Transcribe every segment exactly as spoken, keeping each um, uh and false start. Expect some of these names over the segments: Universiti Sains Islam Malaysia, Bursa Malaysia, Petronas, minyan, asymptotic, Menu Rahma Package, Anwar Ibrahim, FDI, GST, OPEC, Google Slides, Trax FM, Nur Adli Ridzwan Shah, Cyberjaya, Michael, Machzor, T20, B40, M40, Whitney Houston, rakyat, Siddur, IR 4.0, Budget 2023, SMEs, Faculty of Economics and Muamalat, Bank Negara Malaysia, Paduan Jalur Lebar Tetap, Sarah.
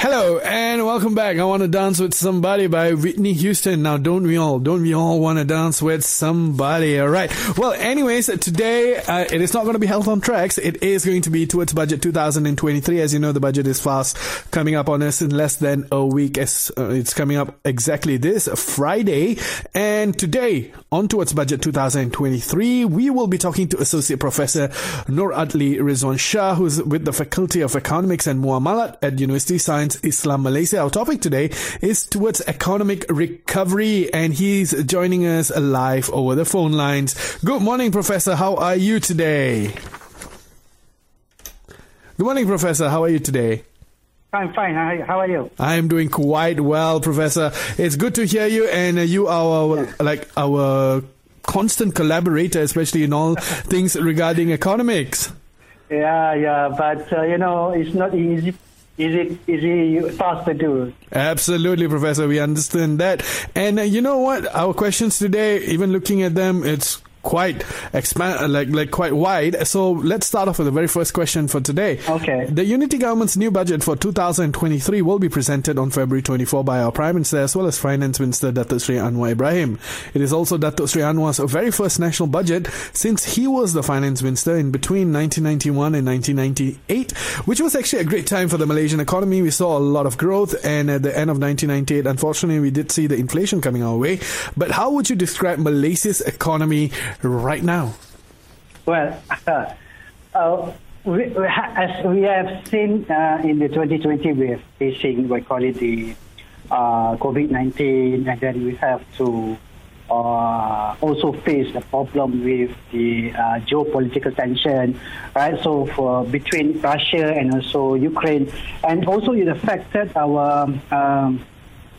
Hello and welcome back. I Want to Dance with Somebody by Whitney Houston. Now, don't we all? Don't we all want to dance with somebody? All right. Well, anyways, today uh, it is not going to be Health on Tracks. It is going to be towards Budget twenty twenty-three. As you know, the budget is fast coming up on us in less than a week. As uh, it's coming up exactly this Friday. And today, on towards Budget twenty twenty-three, we will be talking to Associate Professor Nur Adli Ridzwan Shah, who's with the Faculty of Economics and Muamalat at Universiti Sains Islam Malaysia. Our topic today is towards economic recovery, and he's joining us live over the phone lines. Good morning, Professor. How are you today? Good morning, Professor. How are you today? I'm fine. How are you? I'm doing quite well, Professor. It's good to hear you, and you are our, like our constant collaborator, especially in all things regarding economics. Yeah, yeah, but uh, you know, it's not easy. Is it easy task to do? Absolutely, Professor. We understand that. And uh, you know what? Our questions today, even looking at them, it's quite expand, like like quite wide. So let's start off with the very first question for today. Okay. The Unity Government's new budget for two thousand twenty-three will be presented on February twenty-fourth by our Prime Minister as well as Finance Minister Datuk Seri Anwar Ibrahim. It is also Datuk Seri Anwar's very first national budget since he was the Finance Minister in between nineteen ninety-one and nineteen ninety-eight, which was actually a great time for the Malaysian economy. We saw a lot of growth, and at the end of nineteen ninety-eight, unfortunately, we did see the inflation coming our way. But how would you describe Malaysia's economy right now? Well, uh, uh, we, as we have seen uh, in the twenty twenty, we are facing, we call it the uh, COVID nineteen, and then we have to uh, also face the problem with the uh, geopolitical tension, right? So for between Russia and also Ukraine, and also it affected our um,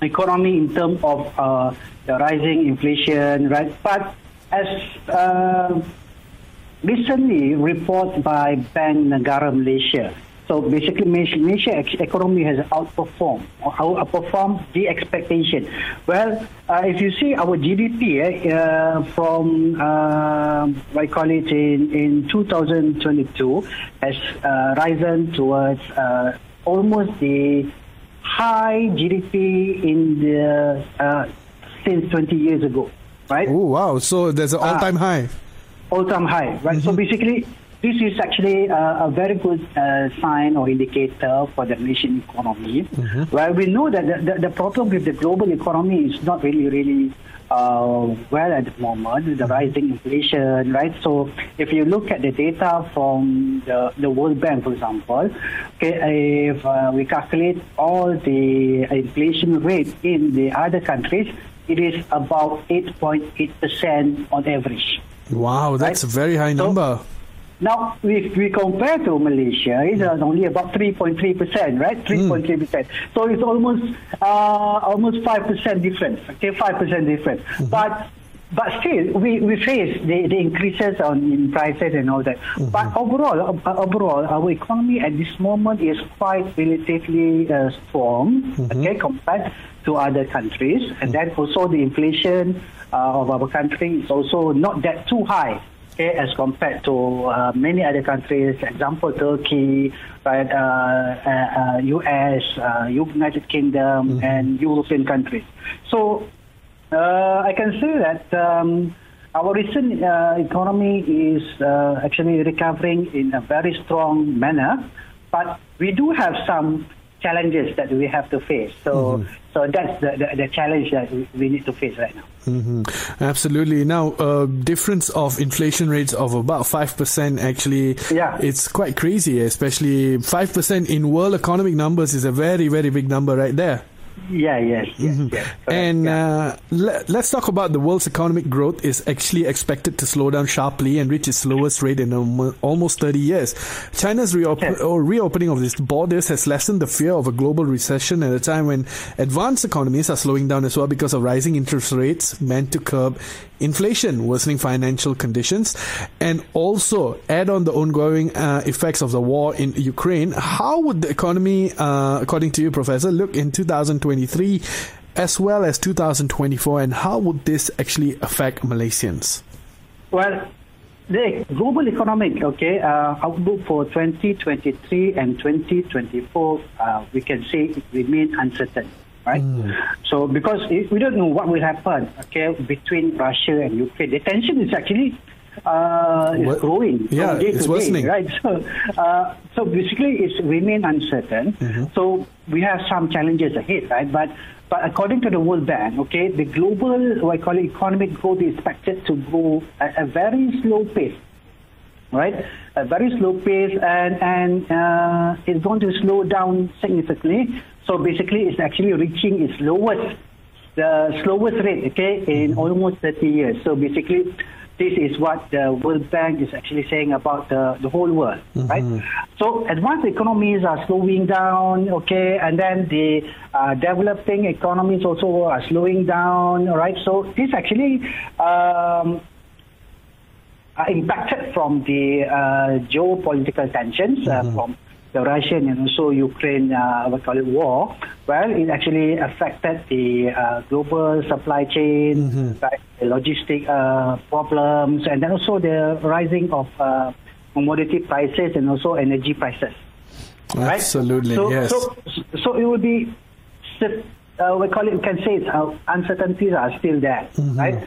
economy in terms of uh, the rising inflation, right? But as uh, recently reported by Bank Negara Malaysia, so basically Malaysia economy has outperformed or outperformed the expectation. Well, uh, if you see our G D P uh, from uh, I call it in in twenty twenty-two has uh, risen towards uh, almost the high G D P in the uh, since twenty years ago. Right? Oh, wow. So there's an all-time ah, high. All-time high, right? Mm-hmm. So basically, this is actually uh, a very good uh, sign or indicator for the Malaysian economy. Mm-hmm. Well, we know that the, the, the problem with the global economy is not really, really uh, well at the moment, the rising inflation, right? So if you look at the data from the, the World Bank, for example, okay, if uh, we calculate all the inflation rate in the other countries, it is about eight point eight percent on average. Wow, that's right? A very high number. So, now, if we compare to Malaysia, it's mm. only about three point three percent, right? three point three percent. Mm. So it's almost uh, almost five percent difference, okay, five percent difference. Mm-hmm. But but still, we, we face the, the increases on in prices and all that. Mm-hmm. But overall, overall, our economy at this moment is quite relatively uh, strong, mm-hmm. okay, compared to other countries. And mm-hmm. then also the inflation uh, of our country is also not that too high, okay, as compared to uh, many other countries, example Turkey, right, uh, uh, uh, U S, uh, United Kingdom, mm-hmm. and European countries. So Uh, I can say that um, our recent uh, economy is uh, actually recovering in a very strong manner, but we do have some challenges that we have to face. So, mm-hmm. so that's the, the, the challenge that we need to face right now. Mm-hmm. Absolutely. Now, uh, difference of inflation rates of about five percent, actually, yeah. It's quite crazy, especially five percent in world economic numbers is a very, very big number right there. Yeah, yes, yes, mm-hmm. yes. Correct, and yeah. uh, le- let's talk about the world's economic growth is actually expected to slow down sharply and reach its lowest rate in om- almost thirty years. China's reop- yes. or reopening of its borders has lessened the fear of a global recession at a time when advanced economies are slowing down as well because of rising interest rates meant to curb inflation, worsening financial conditions, and also add on the ongoing uh, effects of the war in Ukraine. How would the economy, uh, according to you, Professor, look in two thousand twenty-three as well as two thousand twenty-four, and how would this actually affect Malaysians? Well, The global economic okay uh, outlook for twenty twenty-three and twenty twenty-four, uh, we can say it remains uncertain, right? Mm. So because we don't know what will happen, okay, between Russia and Ukraine, the tension is actually uh, is growing. Yeah, from day it's to worsening, day, right? So, uh, so basically, it remains uncertain. Mm-hmm. So we have some challenges ahead, right? But But according to the World Bank, okay, the global, what I call it, economic growth is expected to grow at a very slow pace, right? A very slow pace, and and uh, it's going to slow down significantly. So basically, it's actually reaching its lowest, the slowest rate, okay, in almost thirty years. So basically, this is what the World Bank is actually saying about the, the whole world, mm-hmm. right? So advanced economies are slowing down, okay, and then the uh, developing economies also are slowing down, right? So this actually um, are impacted from the uh, geopolitical tensions uh, mm-hmm. from the Russian and also Ukraine, uh, we call it war. Well, it actually affected the uh, global supply chain, mm-hmm. right, the logistic uh, problems, and then also the rising of uh, commodity prices and also energy prices. Right? Absolutely, so, yes. So, so it would be, uh, we call it, we can say it's, uh, uncertainties are still there, mm-hmm. right?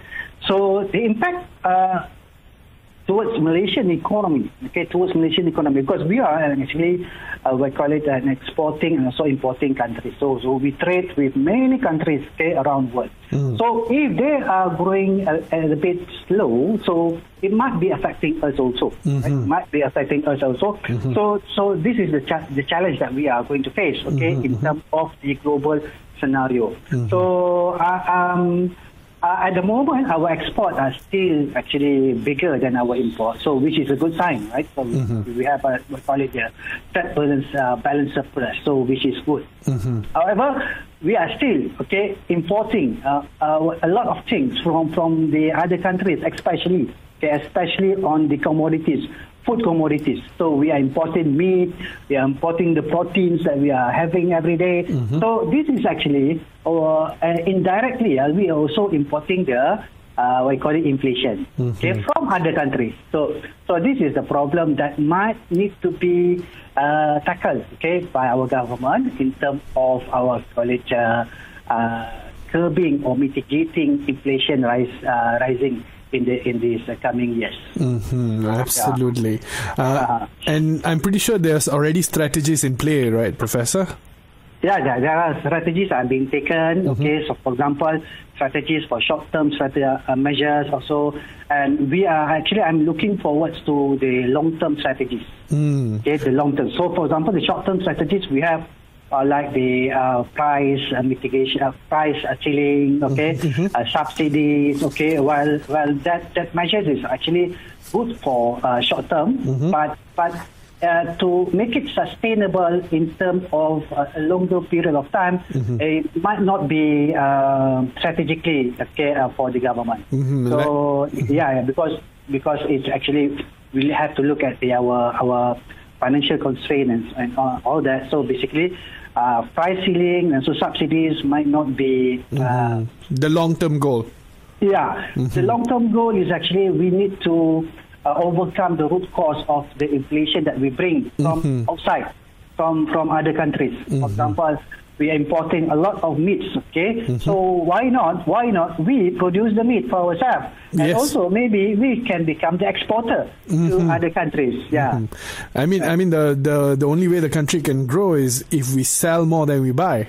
So the impact Uh, towards Malaysian economy, okay, towards Malaysian economy, because we are actually, uh, we call it an exporting and also importing country. So, so we trade with many countries, okay, around the world. Mm. So if they are growing a, a bit slow, so it might be affecting us also. Mm-hmm. Right? It might be affecting us also. Mm-hmm. So, so this is the cha- the challenge that we are going to face, okay, mm-hmm. in terms of the global scenario. Mm-hmm. So, uh, um. Uh, at the moment, our exports are still actually bigger than our import, so which is a good sign, right? So mm-hmm. we have a, we call it a trade balance, uh, balance surplus, so which is good. Mm-hmm. However, we are still okay importing uh, uh, a lot of things from, from the other countries, especially okay, especially on the commodities, food commodities. So we are importing meat, we are importing the proteins that we are having every day. Mm-hmm. So this is actually, or uh, indirectly, uh, we are also importing the, uh, we call it inflation, mm-hmm. okay, from other countries. So, so this is the problem that might need to be uh, tackled, okay, by our government in terms of our college uh, uh, curbing or mitigating inflation rise, uh, rising in the in these uh, coming years. Mm-hmm, absolutely. Yeah. Uh, and I'm pretty sure there's already strategies in play, right, Professor? Yeah, there, there are strategies that are being taken. Mm-hmm. Okay, so for example, strategies for short-term strat- uh, measures also, and we are actually, I'm looking forward to the long-term strategies. Mm. Okay, the long-term. So for example, the short-term strategies we have Uh, like the uh, price uh, mitigation, uh, price uh, chilling, okay, mm-hmm. uh, subsidies, okay. Well, well, that that measures is actually good for uh, short term, mm-hmm. but but uh, to make it sustainable in terms of uh, a longer period of time, mm-hmm. it might not be uh, strategically okay uh, for the government. Mm-hmm. So mm-hmm. yeah, because because it's actually we have to look at the, our our financial constraints and, and all, all that. So basically, Uh, price ceiling and so subsidies might not be uh, mm-hmm. the long-term goal. Yeah, mm-hmm. the long-term goal is actually we need to uh, overcome the root cause of the inflation that we bring from mm-hmm. outside, from from other countries. Mm-hmm. For example, we are importing a lot of meats. Okay, mm-hmm. so why not? Why not we produce the meat for ourselves, and yes. also maybe we can become the exporter mm-hmm. to other countries. Yeah, mm-hmm. I mean, I mean the, the the only way the country can grow is if we sell more than we buy.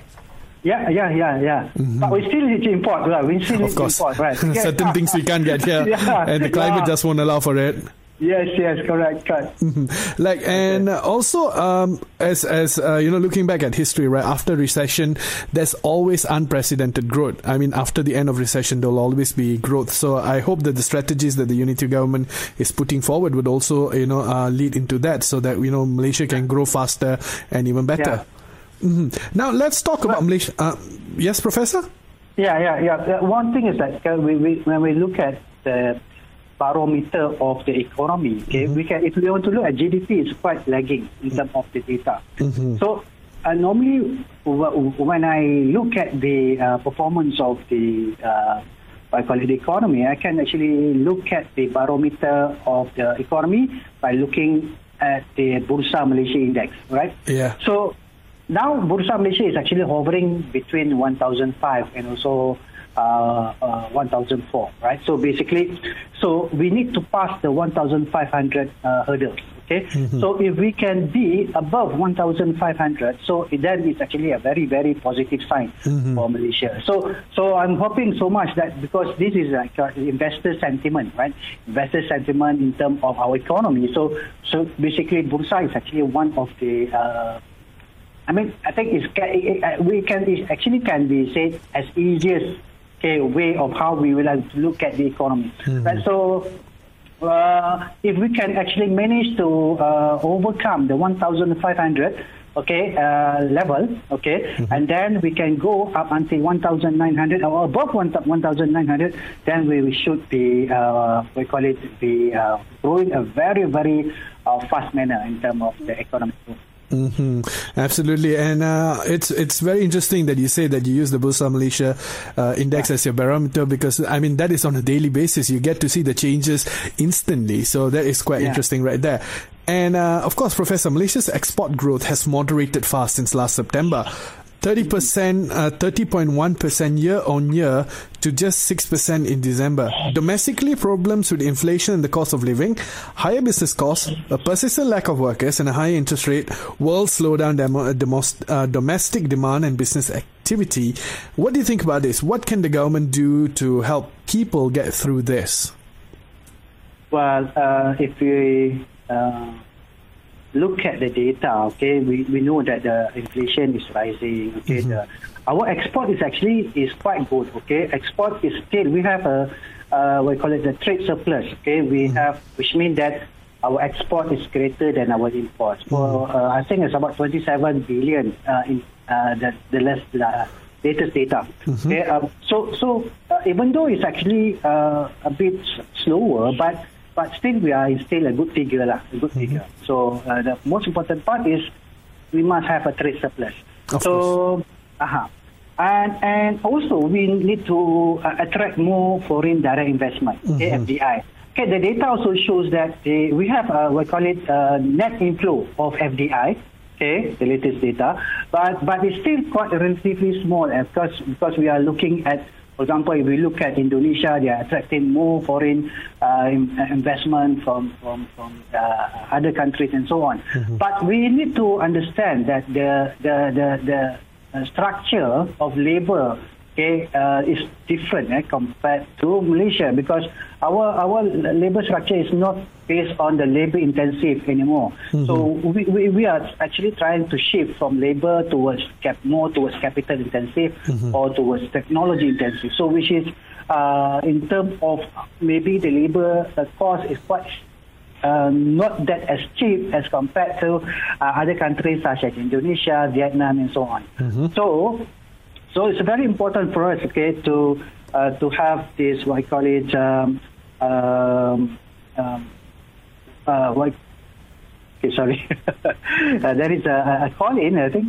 Yeah, yeah, yeah, yeah. Mm-hmm. But we still need to import. Right? We still need of course. to import. Right? Certain things we can't get here, yeah. and the climate yeah. just won't allow for it. Yes, yes, correct, correct. Mm-hmm. Like, and okay. also, um, as as uh, you know, looking back at history, right? After recession, there's always unprecedented growth. I mean, after the end of recession, there'll always be growth. So I hope that the strategies that the unity government is putting forward would also, you know, uh, lead into that, so that you know Malaysia can grow faster and even better. Yeah. Mm-hmm. Now let's talk but, about Malaysia. Uh, yes, Professor. Yeah, yeah, yeah. One thing is that uh, we, we when we look at the barometer of the economy, okay, mm-hmm. we can, if we want to look at G D P, it's quite lagging in terms of the data. Mm-hmm. So uh, normally w- when I look at the uh, performance of the uh, by calling the economy, I can actually look at the barometer of the economy by looking at the Bursa Malaysia index, right? Yeah. So now Bursa Malaysia is actually hovering between one thousand five and also uh, uh, one thousand four, right? So basically, so we need to pass the one thousand five hundred uh, hurdle. Okay, mm-hmm. So if we can be above one thousand five hundred, so then it's actually a very, very positive sign mm-hmm. for Malaysia. So, so I'm hoping so much that because this is like investor sentiment, right? Investor sentiment in terms of our economy. So, so basically, Bursa is actually one of the. Uh, I mean, I think it's it, we can it actually can be said as easiest okay, way of how we will like look at the economy. Mm-hmm. Right? So. Uh, if we can actually manage to uh, overcome the one thousand five hundred okay, uh, level, okay, mm-hmm. and then we can go up until one thousand nine hundred or above one thousand nine hundred, then we should be, uh, we call it, be uh, growing a very, very uh, fast manner in terms of the economic growth. Mm-hmm. Absolutely, and uh, it's it's very interesting that you say that you use the Bursa Malaysia uh, index as your barometer, because I mean that is on a daily basis. You get to see the changes instantly, so that is quite yeah. interesting right there. And uh, of course, Professor, Malaysia's export growth has moderated fast since last September. thirty percent, uh, thirty point one percent year on year to just six percent in December. Domestically, problems with inflation and the cost of living, higher business costs, a persistent lack of workers and a high interest rate will slow down demo, demos, uh, domestic demand and business activity. What do you think about this? What can the government do to help people get through this? Well, uh, if we... Uh look at the data, okay, we, we know that the inflation is rising, okay, mm-hmm. the, our export is actually is quite good, okay, export is still, we have a, uh, we call it the trade surplus, okay, we mm-hmm. have, which means that our export is greater than our import. Mm-hmm. So uh, I think it's about twenty-seven billion uh, in uh, the, the less, uh, latest data. Mm-hmm. Okay, um, so so uh, even though it's actually uh, a bit slower, but But still, we are still a good figure, lah, a good mm-hmm. figure. So uh, the most important part is we must have a trade surplus. Of so, uh-huh. and and also we need to uh, attract more foreign direct investment, mm-hmm. F D I. Okay, the data also shows that uh, we have uh, we call it uh, net inflow of F D I. Okay, the latest data, but but it's still quite relatively small, because because we are looking at. For example, if we look at Indonesia, they are attracting more foreign uh, investment from from, from uh, other countries and so on. Mm-hmm. But we need to understand that the the the, the structure of labour okay, uh, is different eh, compared to Malaysia, because our our labour structure is not based on the labour intensive anymore. Mm-hmm. So we, we we are actually trying to shift from labour towards cap, more towards capital intensive mm-hmm. or towards technology intensive. So which is uh, in terms of maybe the labour cost is quite uh, not that as cheap as compared to uh, other countries such as Indonesia, Vietnam, and so on. Mm-hmm. So. So it's very important for us, okay, to uh, to have this what I call it, um, um, um, uh, what, okay, sorry, uh, there is a, a call in, I think,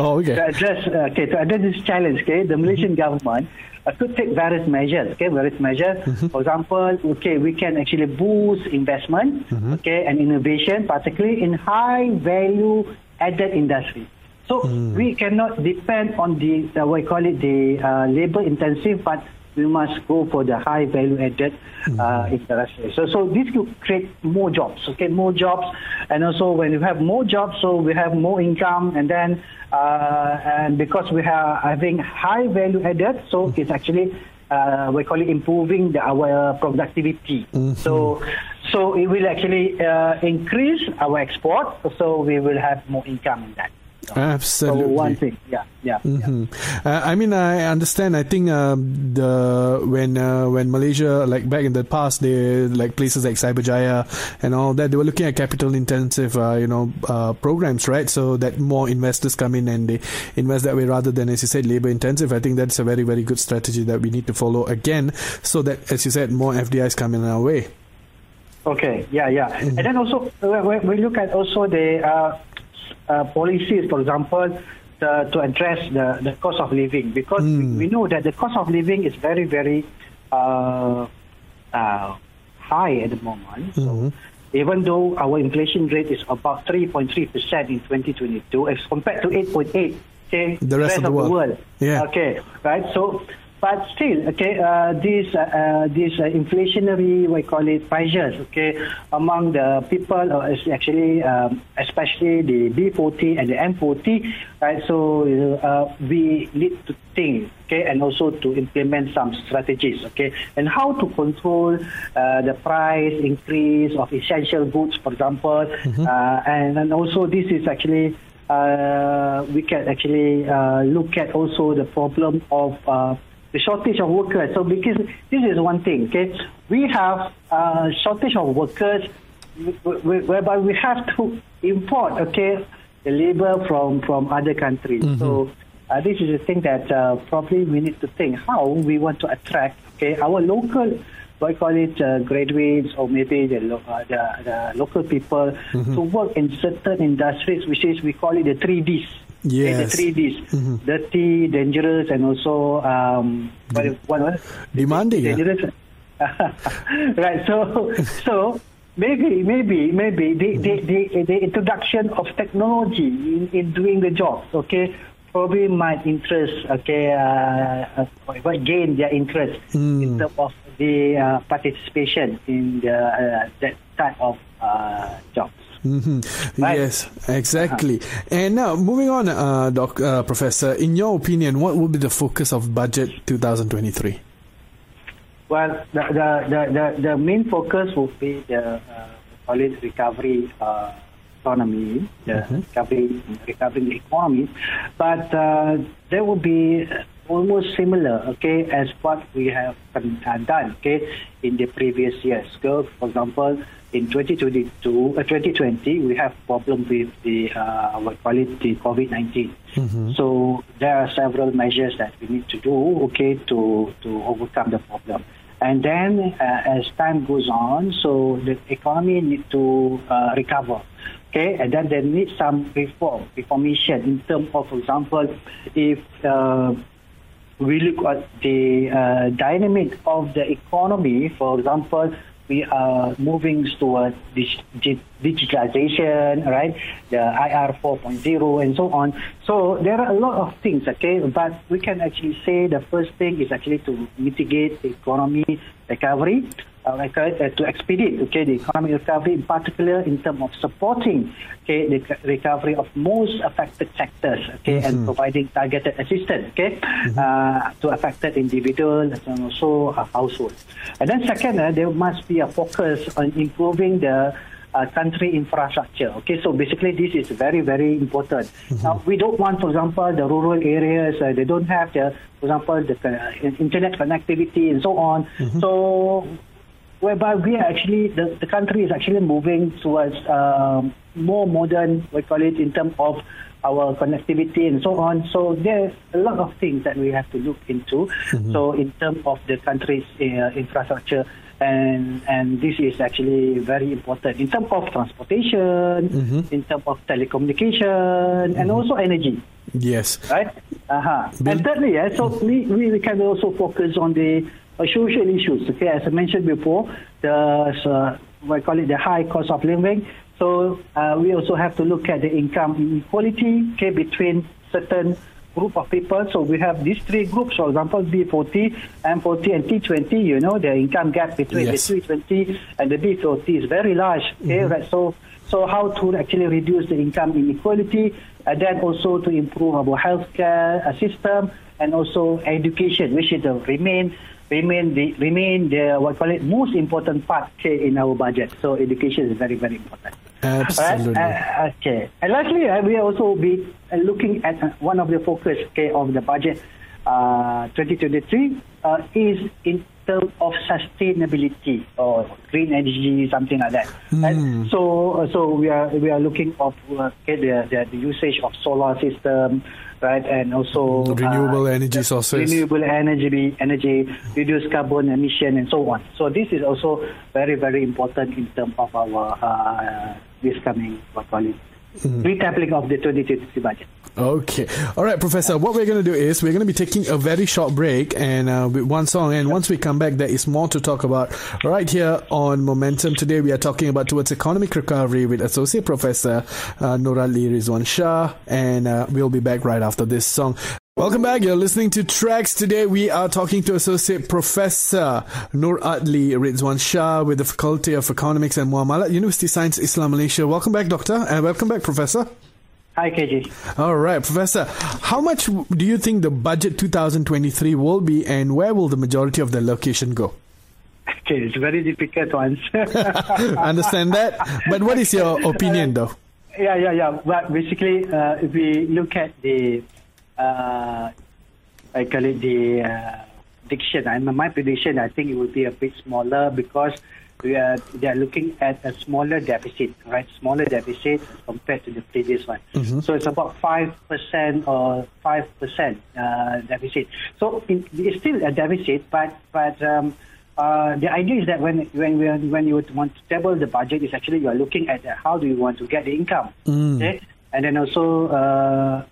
oh, okay. to address okay to address this challenge. Okay, the Malaysian mm-hmm. government uh, could take various measures. Okay, various measures. Mm-hmm. For example, okay, we can actually boost investment, mm-hmm. okay, and innovation, particularly in high value added industry. So mm. we cannot depend on the, the we call it the uh, labour intensive, but we must go for the high value added uh, industry. So so this will create more jobs, okay, more jobs, and also when you have more jobs, so we have more income, and then uh, and because we are having high value added, so mm. it's actually. Uh, we call it improving the, our productivity. Mm-hmm. So, so it will actually uh, increase our export. So we will have more income in that. So, absolutely. So one thing, yeah, yeah. Mm-hmm. yeah. Uh, I mean, I understand. I think um, the when uh, when Malaysia, like back in the past, they like places like Cyberjaya and all that, they were looking at capital intensive, uh, you know, uh, programs, right? So that more investors come in and they invest that way rather than, as you said, labor intensive. I think that's a very very good strategy that we need to follow again, so that, as you said, more F D Is come in our way. Okay. Yeah. Yeah. Mm-hmm. And then also we, we look at also the. Uh, Uh, policies, for example, the, to address the, the cost of living, because mm. we know that the cost of living is very, very uh, uh, high at the moment. Mm-hmm. So even though our inflation rate is about three point three percent in twenty twenty-two as compared to eight point eight, okay, the rest, rest of the world. world. Yeah. Okay, right? So, but still, okay, uh, these, uh, uh, these uh, inflationary, we call it, pressures, okay, among the people, uh, actually, um, especially the B forty and the M forty, right? So, uh, we need to think, okay, and also to implement some strategies, okay, and how to control uh, the price increase of essential goods, for example, mm-hmm. uh, and, and also this is actually, uh, we can actually uh, look at also the problem of uh, the shortage of workers. So because this is one thing, okay, we have uh, shortage of workers whereby we have to import, okay, the labor from, from other countries. Mm-hmm. So Uh, this is a thing that uh, probably we need to think how we want to attract, okay, our local, what I call it, uh, graduates or maybe the, lo uh, the, the local people mm-hmm. to work in certain industries, which is, we call it the three Ds. Yes. Okay, the three Ds. Mm-hmm. Dirty, dangerous, and also, um, what, what was? Demanding. Dangerous. Yeah. Right, so, so, Maybe, maybe, maybe the, the, the, the introduction of technology in, in doing the job, okay, probably might interest, okay, uh, uh, gain their interest mm. in terms of the uh, participation in the, uh, that type of uh, jobs. Mm-hmm. Right? Yes, exactly. Uh-huh. And now, moving on, uh, Doc, uh, Professor, in your opinion, what would be the focus of Budget twenty twenty-three? Well, the the the, the, the main focus would be the uh, college recovery uh economy, the mm-hmm. recovery, recovering economy, but uh, there will be almost similar, okay, as what we have done, okay, in the previous years. So, for example, in twenty twenty-two, uh, twenty twenty, we have problem with the uh, what call it the COVID nineteen. Mm-hmm. So there are several measures that we need to do, okay, to to overcome the problem. And then, uh, as time goes on, so the economy needs to uh, recover. Okay, and then there needs some reform, reformation in terms of, for example, if uh, we look at the uh, dynamic of the economy, for example, we are moving towards digitalization, right? The I R four point oh and so on. So there are a lot of things, okay? But we can actually say the first thing is actually to mitigate the economy recovery, uh, to expedite, okay, the economic recovery, in particular in terms of supporting, okay, the recovery of most affected sectors, okay, mm-hmm. and providing targeted assistance, okay, mm-hmm. uh, to affected individuals and also uh, households. And then second, uh, there must be a focus on improving the Uh, country infrastructure. Okay, so basically this is very, very important. Mm-hmm. Now, we don't want, for example, the rural areas, uh, they don't have, the, for example, the uh, internet connectivity and so on. Mm-hmm. So, whereby we are actually, the, the country is actually moving towards um, more modern, we call it, in terms of our connectivity and so on. So there's a lot of things that we have to look into. Mm-hmm. So in terms of the country's uh, infrastructure, And and this is actually very important in terms of transportation, mm-hmm. in terms of telecommunication, mm-hmm. and also energy. Yes. Right? Uh-huh. And thirdly, yeah, so we, we can also focus on the uh, social issues. Okay, as I mentioned before, the uh, we call it the high cost of living. So uh, we also have to look at the income inequality, okay, between certain group of people. So we have these three groups, for example, B forty, M forty, and T twenty. You know, the income gap between yes. the T twenty and the B forty is very large. Okay? Mm-hmm. Right? So, so how to actually reduce the income inequality, and then also to improve our healthcare system and also education, which is the remain remain the remain the what call it most important part, okay, in our budget. So education is very, very important. Absolutely. Right? Uh, okay. And lastly, uh, we also be uh, looking at uh, one of the focus, okay, of the budget uh, twenty twenty-three uh, is in terms of sustainability or green energy, something like that. Right? Mm. So, uh, so we are we are looking of uh, okay, the, the the usage of solar system, right, and also renewable uh, energy sources, renewable energy, energy, reduce carbon emission, and so on. So this is also very, very important in terms of our. Uh, this coming, what call it, mm. retabling of the twenty twenty-three budget. Okay. All right, Professor. What we're going to do is we're going to be taking a very short break and uh, with one song. And once we come back, there is more to talk about right here on Momentum. Today, we are talking about towards economic recovery with Associate Professor uh, Nur Adli Ridzwan Shah. And uh, we'll be back right after this song. Welcome back. You're listening to Trax. Today we are talking to Associate Professor Nur Adli Ridzwan Shah with the Faculty of Economics and Muamalat, Universiti Sains Islam Malaysia. Welcome back, Doctor, and welcome back, Professor. Hi, K J. All right, Professor. How much do you think the budget twenty twenty-three will be, and where will the majority of the allocation go? Okay, it's very difficult to answer. Understand that. But what is your opinion, though? Yeah, yeah, yeah. But basically, uh, if we look at the Uh, I call it the uh, prediction. I mean, my prediction, I think it will be a bit smaller because we are, they are looking at a smaller deficit, right? Smaller deficit compared to the previous one. Mm-hmm. So it's about five percent or five percent uh, deficit. So it, it's still a deficit, but but um, uh, the idea is that when when we are, when you want to table the budget, is actually you are looking at how do you want to get the income, mm. okay? And then also, uh,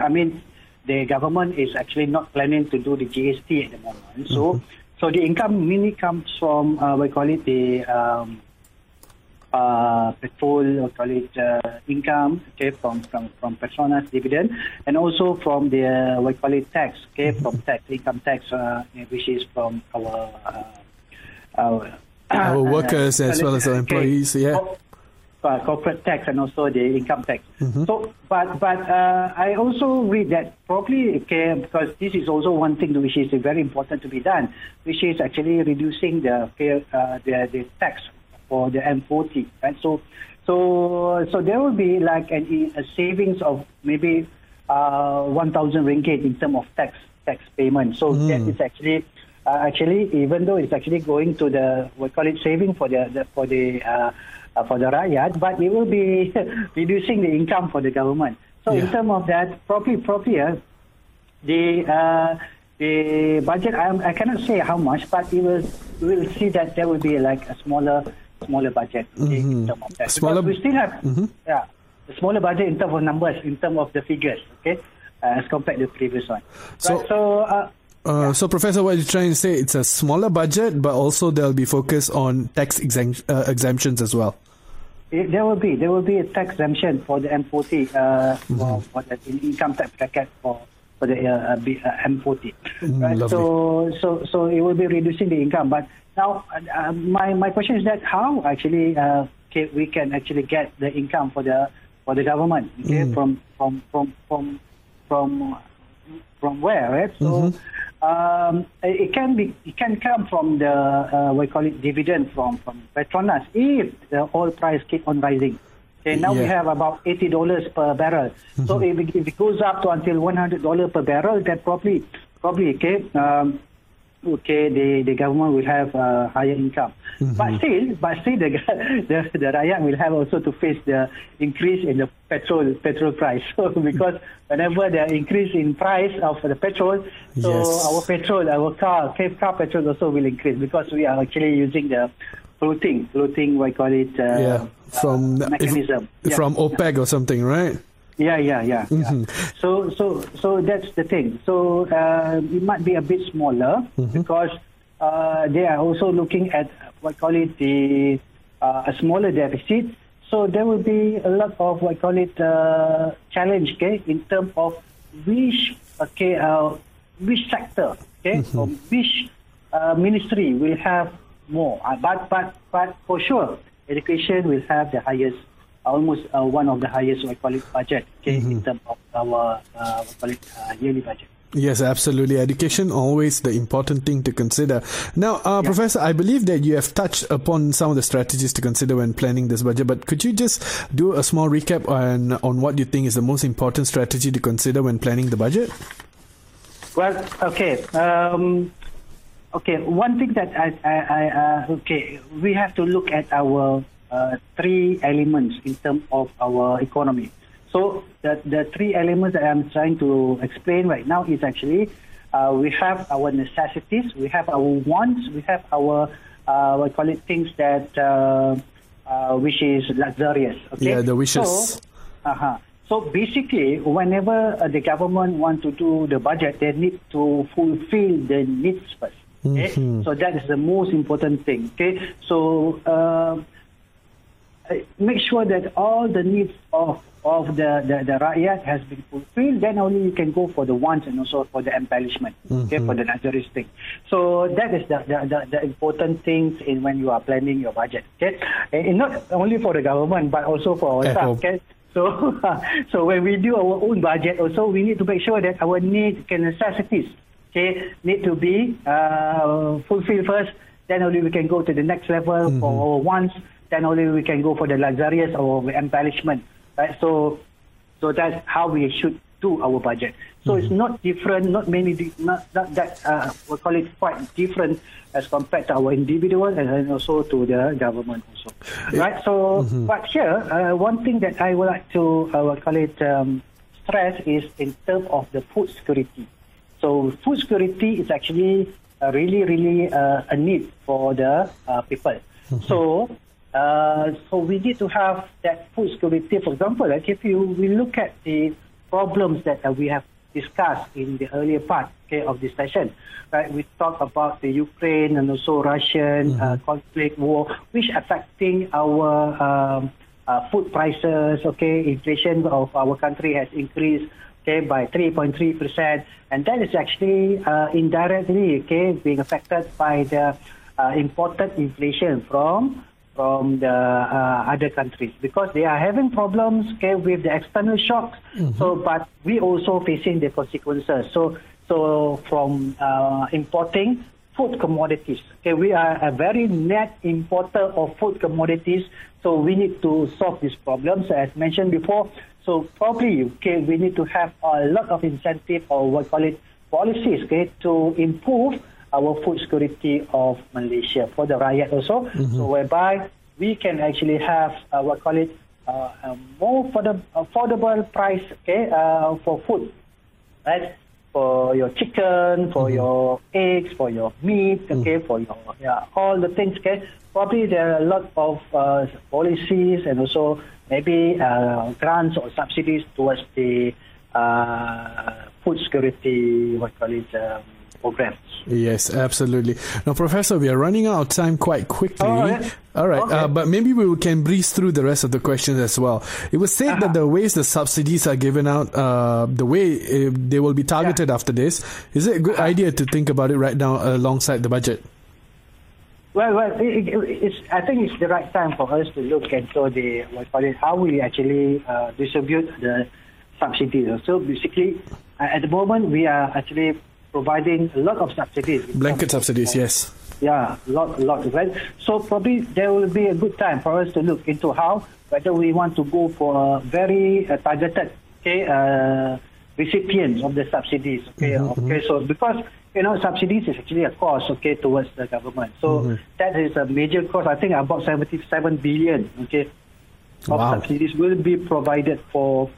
I mean. The government is actually not planning to do the G S T at the moment. So, mm-hmm. so the income mainly comes from uh, we call it the um, uh, petrol, we call it uh, income, okay, from from from Petronas dividend, and also from the uh, we call it tax, okay, mm-hmm. from tax, income tax, uh, which is from our uh, our, our workers uh, as well as our employees, okay. yeah. Oh, Uh, corporate tax and also the income tax. Mm-hmm. So, but but uh, I also read that probably okay, because this is also one thing which is very important to be done, which is actually reducing the uh, the, the tax for the M forty. Right? So so so there will be like an, a savings of maybe uh, one thousand ringgit in terms of tax tax payment. So mm. that is actually. Uh, actually, even though it's actually going to the we call it saving for the, the for the uh, uh, for the rakyat, but it will be reducing the income for the government. So yeah. in terms of that, probably probably uh, the uh, the budget I, I cannot say how much, but it will we will see that there will be like a smaller smaller budget mm-hmm. in terms of that. Smaller, we still have mm-hmm. yeah a smaller budget in terms of numbers, in terms of the figures, okay, uh, as compared to the previous one. So. Right, so uh, Uh, yeah. So, Professor, what you're trying to say, it's a smaller budget, but also there'll be focus on tax exemp- uh, exemptions as well. It, there will be. There will be a tax exemption for the M forty, uh, mm-hmm. for, for the income tax bracket for, for the uh, M forty. Right? Mm, so, so, so it will be reducing the income. But now, uh, my, my question is that how actually uh, can, we can actually get the income for the for the government, okay? mm. from from from from from from where, right? So. Mm-hmm. Um, it can be. It can come from the uh, we call it dividend from, from Petronas if the oil price keep on rising. Okay, now yeah. we have about eighty dollars per barrel. Mm-hmm. So if it, if it goes up to until one hundred dollars per barrel, then probably probably okay, um, okay, the, the government will have uh, higher income. Mm-hmm. But still, but still the the, the rakyat will have also to face the increase in the petrol petrol price. So because whenever there increase in price of the petrol, so yes. our petrol, our car, car petrol also will increase because we are actually using the floating, floating, we call it, uh, yeah. from uh, mechanism. If, yeah. From OPEC or something, right? Yeah, yeah, yeah. Mm-hmm. yeah. So, so, so that's the thing. So uh, it might be a bit smaller mm-hmm. because uh, they are also looking at what call it the uh, a smaller deficit. So there will be a lot of, I call it, uh, challenge, okay, in terms of which, okay, uh, which sector, okay, mm-hmm. or which uh, ministry will have more. But, but, but for sure, education will have the highest, almost uh, one of the highest, I call it, budget, okay, mm-hmm. in terms of our, uh, I call it, uh, yearly budget. Yes, absolutely. Education, always the important thing to consider. Now, uh, yeah. Professor, I believe that you have touched upon some of the strategies to consider when planning this budget, but could you just do a small recap on, on what you think is the most important strategy to consider when planning the budget? Well, okay. Um, okay, one thing that I, I, I uh, okay, we have to look at our uh, three elements in terms of our economy. So the, the three elements that I'm trying to explain right now is actually uh, we have our necessities, we have our wants, we have our, uh, we call it things that, uh, uh, which is luxurious. Okay? Yeah, the wishes. So, uh-huh. So basically, whenever uh, the government want to do the budget, they need to fulfill the needs first. Okay? Mm-hmm. So that is the most important thing. Okay, so uh, make sure that all the needs of of the the, the rakyat has been fulfilled. Then only you can go for the wants and also for the embellishment. Mm-hmm. Okay, for the luxurious thing. So that is the the, the the important things in when you are planning your budget. Okay, and not only for the government but also for ourselves. Okay. So, so when we do our own budget, also we need to make sure that our needs and necessities, okay, need to be uh, fulfilled first. Then only we can go to the next level mm-hmm. for our wants. Then only we can go for the luxurious or embellishment. Right? So, so that's how we should do our budget. So mm-hmm. it's not different, not many, not, not that uh, we we'll call it quite different as compared to our individuals and also to the government also, right? So, mm-hmm. but here, uh, one thing that I would like to, I will call it um, stress is in terms of the food security. So, food security is actually uh, really, really uh, a need for the uh, people. Mm-hmm. So, uh, so we need to have that food security. For example, like if you we look at the problems that uh, we have discussed in the earlier part okay, of this session. Right? We talked about the Ukraine and also Russian mm-hmm. uh, conflict, war, which affecting our um, uh, food prices. Okay, inflation of our country has increased okay, by three point three percent, and that is actually uh, indirectly okay, being affected by the uh, imported inflation from from the uh, other countries because they are having problems okay, with the external shocks. Mm-hmm. So, but we also facing the consequences. So, so from uh, importing food commodities, okay, we are a very net importer of food commodities. So we need to solve these problems as mentioned before. So probably okay, we need to have a lot of incentive or what call it policies okay, to improve our food security of Malaysia for the rakyat also, mm-hmm. so whereby we can actually have uh, what call it uh, a more affordable price, okay, uh, for food, right? For your chicken, for mm-hmm. your eggs, for your meat, okay, mm-hmm. for your yeah, all the things, okay. Probably there are a lot of uh, policies and also maybe uh, grants or subsidies towards the uh, food security, what call it. Um, Programs. Yes, absolutely. Now, Professor, we are running out of time quite quickly. Oh, yeah. All right, okay. uh, but maybe we can breeze through the rest of the questions as well. It was said uh-huh. that the ways the subsidies are given out, uh, the way uh, they will be targeted yeah. after this, is it a good uh-huh. idea to think about it right now uh, alongside the budget? Well, well, it, it, it's, I think it's the right time for us to look and so the what call it, how we actually uh, distribute the subsidies. So basically, uh, at the moment, we are actually providing a lot of subsidies. Blanket subsidies, yes. Yeah, a lot, a lot. Right? So probably there will be a good time for us to look into how, whether we want to go for a very uh, targeted okay, uh, recipients of the subsidies. Okay, mm-hmm. okay. So because, you know, subsidies is actually a cost, okay, towards the government. So mm-hmm. that is a major cost. I think about seventy-seven billion, okay, of wow. subsidies will be provided for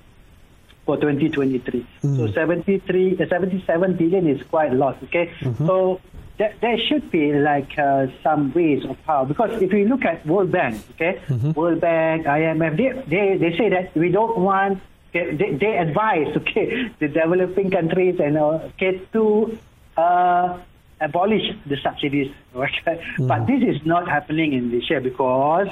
for twenty twenty-three. Mm. So seventy-three, uh, seventy-seven billion is quite a lot, okay? Mm-hmm. So th- there should be like uh, some ways of how, because if you look at World Bank, okay, mm-hmm. World Bank, I M F, they, they, they say that we don't want, okay, they, they advise, okay, the developing countries and uh, okay, to uh, abolish the subsidies, okay? Mm. But this is not happening in Malaysia because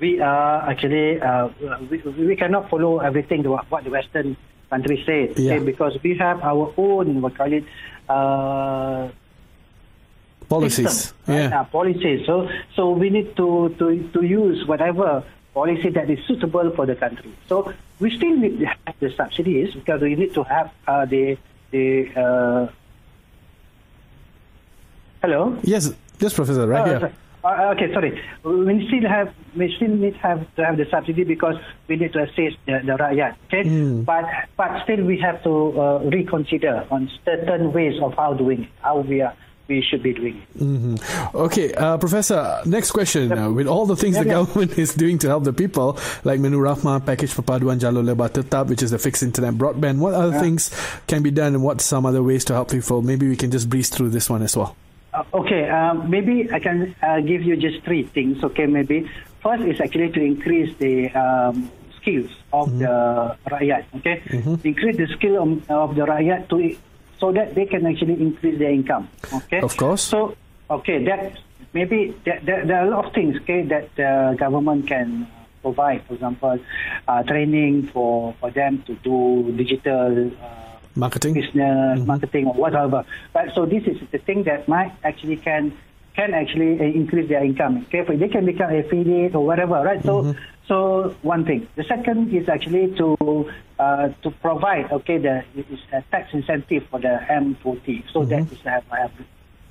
we are actually, uh, we, we cannot follow everything what the Western country said, yeah. okay, because we have our own, what call it, uh, policies, system, yeah. right? uh, policies. So, so we need to, to, to use whatever policy that is suitable for the country. So we still need to have the subsidies because we need to have uh, the the. Uh... Hello. Yes, yes, Professor, right oh, here. Sorry. Uh, okay, sorry. We still have we still need have to have the subsidy because we need to assist the, the rakyat. Okay, mm. but but still we have to uh, reconsider on certain ways of how doing it, how we are we should be doing it. Mm-hmm. Okay, uh, Professor. Next question. Uh, with all the things yeah, the yeah. government is doing to help the people, like Menu Rahma Package for Paduan Jalur Lebar Tetap, which is the fixed internet broadband. What other yeah. things can be done, and what some other ways to help people? Maybe we can just breeze through this one as well. Okay, uh, maybe I can uh, give you just three things, okay, maybe. First is actually to increase the um, skills of mm-hmm. the rakyat, okay? Mm-hmm. Increase the skill of, of the rakyat to so that they can actually increase their income, okay? Of course. So, okay, that maybe that, that, there are a lot of things, okay, that the government can provide. For example, uh, training for, for them to do digital uh, marketing, business, mm-hmm. marketing, or whatever. But so this is the thing that might actually can can actually increase their income. Okay, they can become affiliate or whatever, right? Mm-hmm. So so one thing. The second is actually to uh, to provide okay the is a tax incentive for the M forty. So mm-hmm. that is have, have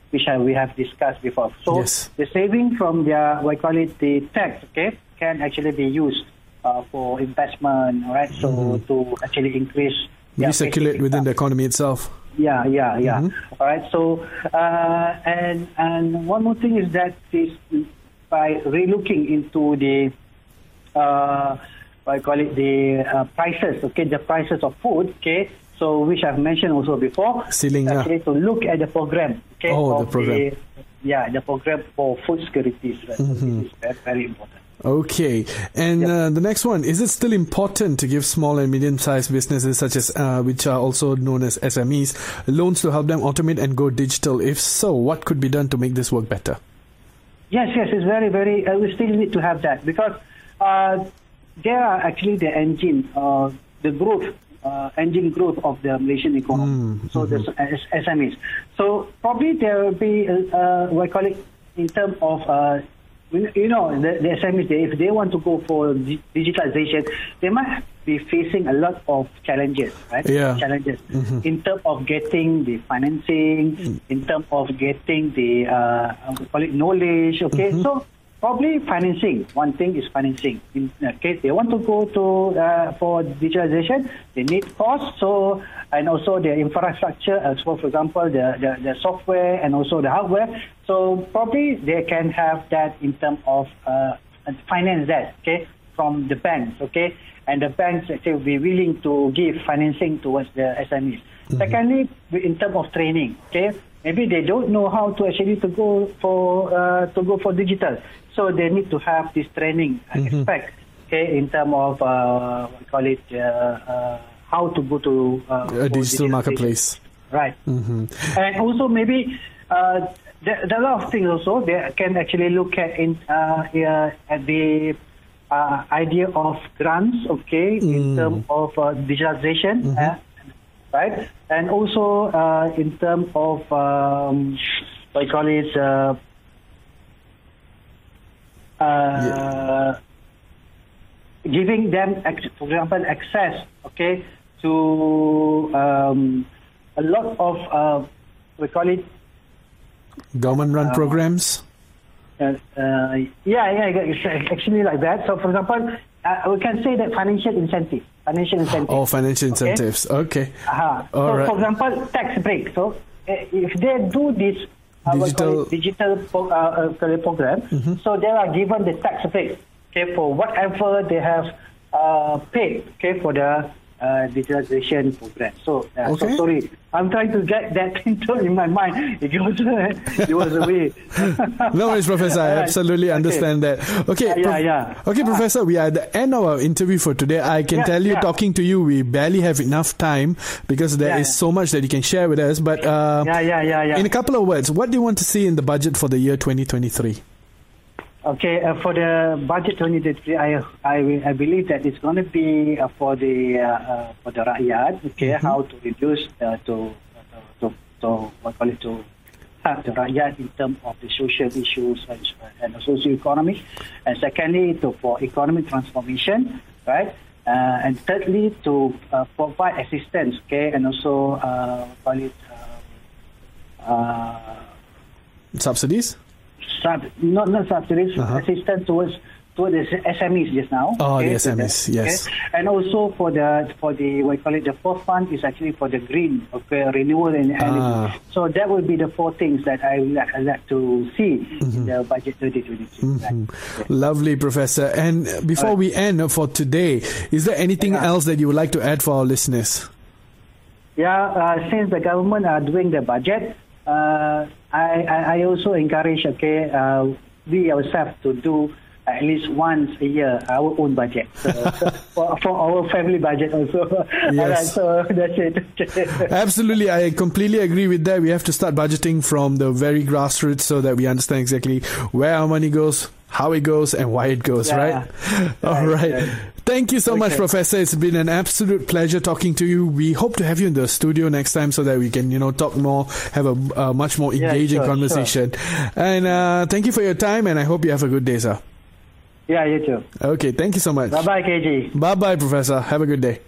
which I, we have discussed before. So yes. the saving from their what call it the tax okay can actually be used uh, for investment, right? So mm-hmm. to actually increase. Yeah, recirculate within the economy itself. Yeah, yeah, yeah. Mm-hmm. All right. So, uh, and and one more thing is that is by relooking into the, uh, I call it the uh, prices. Okay, the prices of food. Okay, so which I've mentioned also before. Ceiling. Okay, yeah. So look at the program. Okay. Oh, the program. The, yeah, the program for food security. Right? Mm-hmm. This is very important. Okay, and yep. uh, the next one, is it still important to give small and medium-sized businesses, such as uh, which are also known as S M Es, loans to help them automate and go digital? If so, what could be done to make this work better? Yes, yes, it's very, very. Uh, we still need to have that because uh, they are actually the engine, uh, the growth, uh, engine growth of the Malaysian economy. Mm, so mm-hmm. the S M Es. So probably there will be uh, what I call it in terms of. Uh, You know, the, the S M Es, they, if they want to go for digitalization, they might be facing a lot of challenges, right? Yeah. Challenges mm-hmm. in terms of getting the financing, mm. in terms of getting the uh, call it knowledge, okay? Mm-hmm. So probably financing. One thing is financing. In case they want to go to uh, for digitalization, they need cost, so, and also their infrastructure, as well, for example, the, the, the software and also the hardware. So probably they can have that in terms of uh, finance that, okay, from the banks, okay, and the banks will be willing to give financing towards the S M Es. Mm-hmm. Secondly, in terms of training, okay, maybe they don't know how to actually to go for uh, to go for digital, so they need to have this training mm-hmm. aspect, okay, in terms of uh, we call it uh, uh, how to go to uh, a digital marketplace, right? Mm-hmm. And also maybe. Uh, There, there are a lot of things also they can actually look at in uh, uh, at the uh, idea of grants, okay, mm. in terms of uh, digitalization, mm-hmm. uh, right, and also uh, in terms of um, what I call it uh, uh, yeah. giving them, for example, access, okay, to um, a lot of uh, we call it. Government-run uh, programs? Uh, uh, yeah, yeah, it's actually like that. So, for example, uh, we can say that financial incentive. Financial incentives. Oh, financial incentives. Okay. okay. Uh-huh. All so, right. For example, tax break. So, uh, if they do this uh, digital, digital pro- uh, uh, program, mm-hmm. so they are given the tax break, okay, for whatever they have uh, paid, okay, for the Uh, digitalization program. So, uh, okay. so sorry, I'm trying to get that into in my mind. It goes, it was away. No worries, Professor. I absolutely okay. understand that. Okay, yeah, yeah, yeah. Prof- okay, uh, Professor. We are at the end of our interview for today. I can yeah, tell you, yeah. talking to you, we barely have enough time because there yeah, is yeah. so much that you can share with us. But uh, yeah, yeah, yeah, yeah. in a couple of words, what do you want to see in the budget for the year twenty twenty-three? Okay, uh, for the budget twenty twenty-three, I, I I believe that it's going to be uh, for the uh, uh, for the rakyat. Okay, mm-hmm. how to reduce uh, to, uh, to to what call it to uh, the rakyat in terms of the social issues and, and socio economic, and secondly to for economic transformation, right? Uh, and thirdly to uh, provide assistance. Okay, and also uh, call it uh, uh, subsidies. Sub, not not subsidies, uh-huh. assistance towards towards the S M Es just now. Oh, okay, the S M Es, the, yes. Okay. And also for the for the what you call it the fourth fund is actually for the green, okay, renewal and energy. Ah. So that would be the four things that I would like, I'd like to see mm-hmm. in the budget twenty twenty-three. Mm-hmm. Right. Yeah. Lovely, Professor. And before right. we end for today, is there anything yeah. else that you would like to add for our listeners? Yeah, uh, since the government are doing the budget. Uh, I, I also encourage, okay, uh, we ourselves to do at least once a year our own budget, so, so for, for our family budget also. Yes. All right, so that's it. Absolutely, I completely agree with that. We have to start budgeting from the very grassroots so that we understand exactly where our money goes, how it goes, and why it goes, yeah. right? Yeah. All right. Yeah. Thank you so okay. much, Professor. It's been an absolute pleasure talking to you. We hope to have you in the studio next time so that we can, you know, talk more, have a uh, much more engaging yeah, sure, conversation. Sure. And uh, thank you for your time, and I hope you have a good day, sir. Yeah, you too. Okay, thank you so much. Bye-bye, K G. Bye-bye, Professor. Have a good day.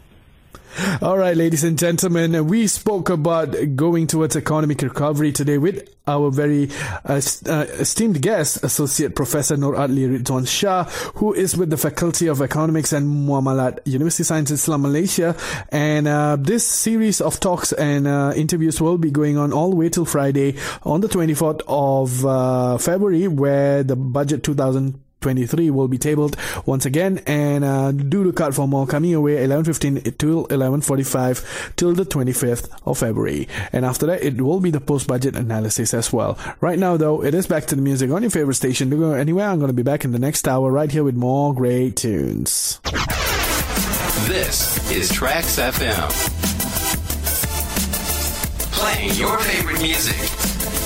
All right, ladies and gentlemen, we spoke about going towards economic recovery today with our very uh, uh, esteemed guest, Associate Professor Nur Adli Ridzwan Shah, who is with the Faculty of Economics and Muamalat, Universiti Sains Islam Malaysia. And uh, this series of talks and uh, interviews will be going on all the way till Friday on the twenty-fourth of uh, February, where the Budget two thousand twenty-three will be tabled once again. And uh, do look out for more coming away eleven fifteen till eleven forty-five till the twenty-fifth of February, and after that it will be the post-budget analysis as well. Right now though, it is back to the music on your favorite station. Don't go anywhere. I'm going to be back in the next hour right here with more great tunes. This is Trax F M, playing your favorite music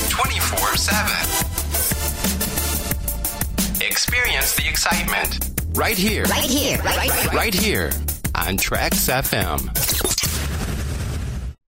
twenty-four seven. Experience the excitement right here, right here, right, right, right here on Trax F M.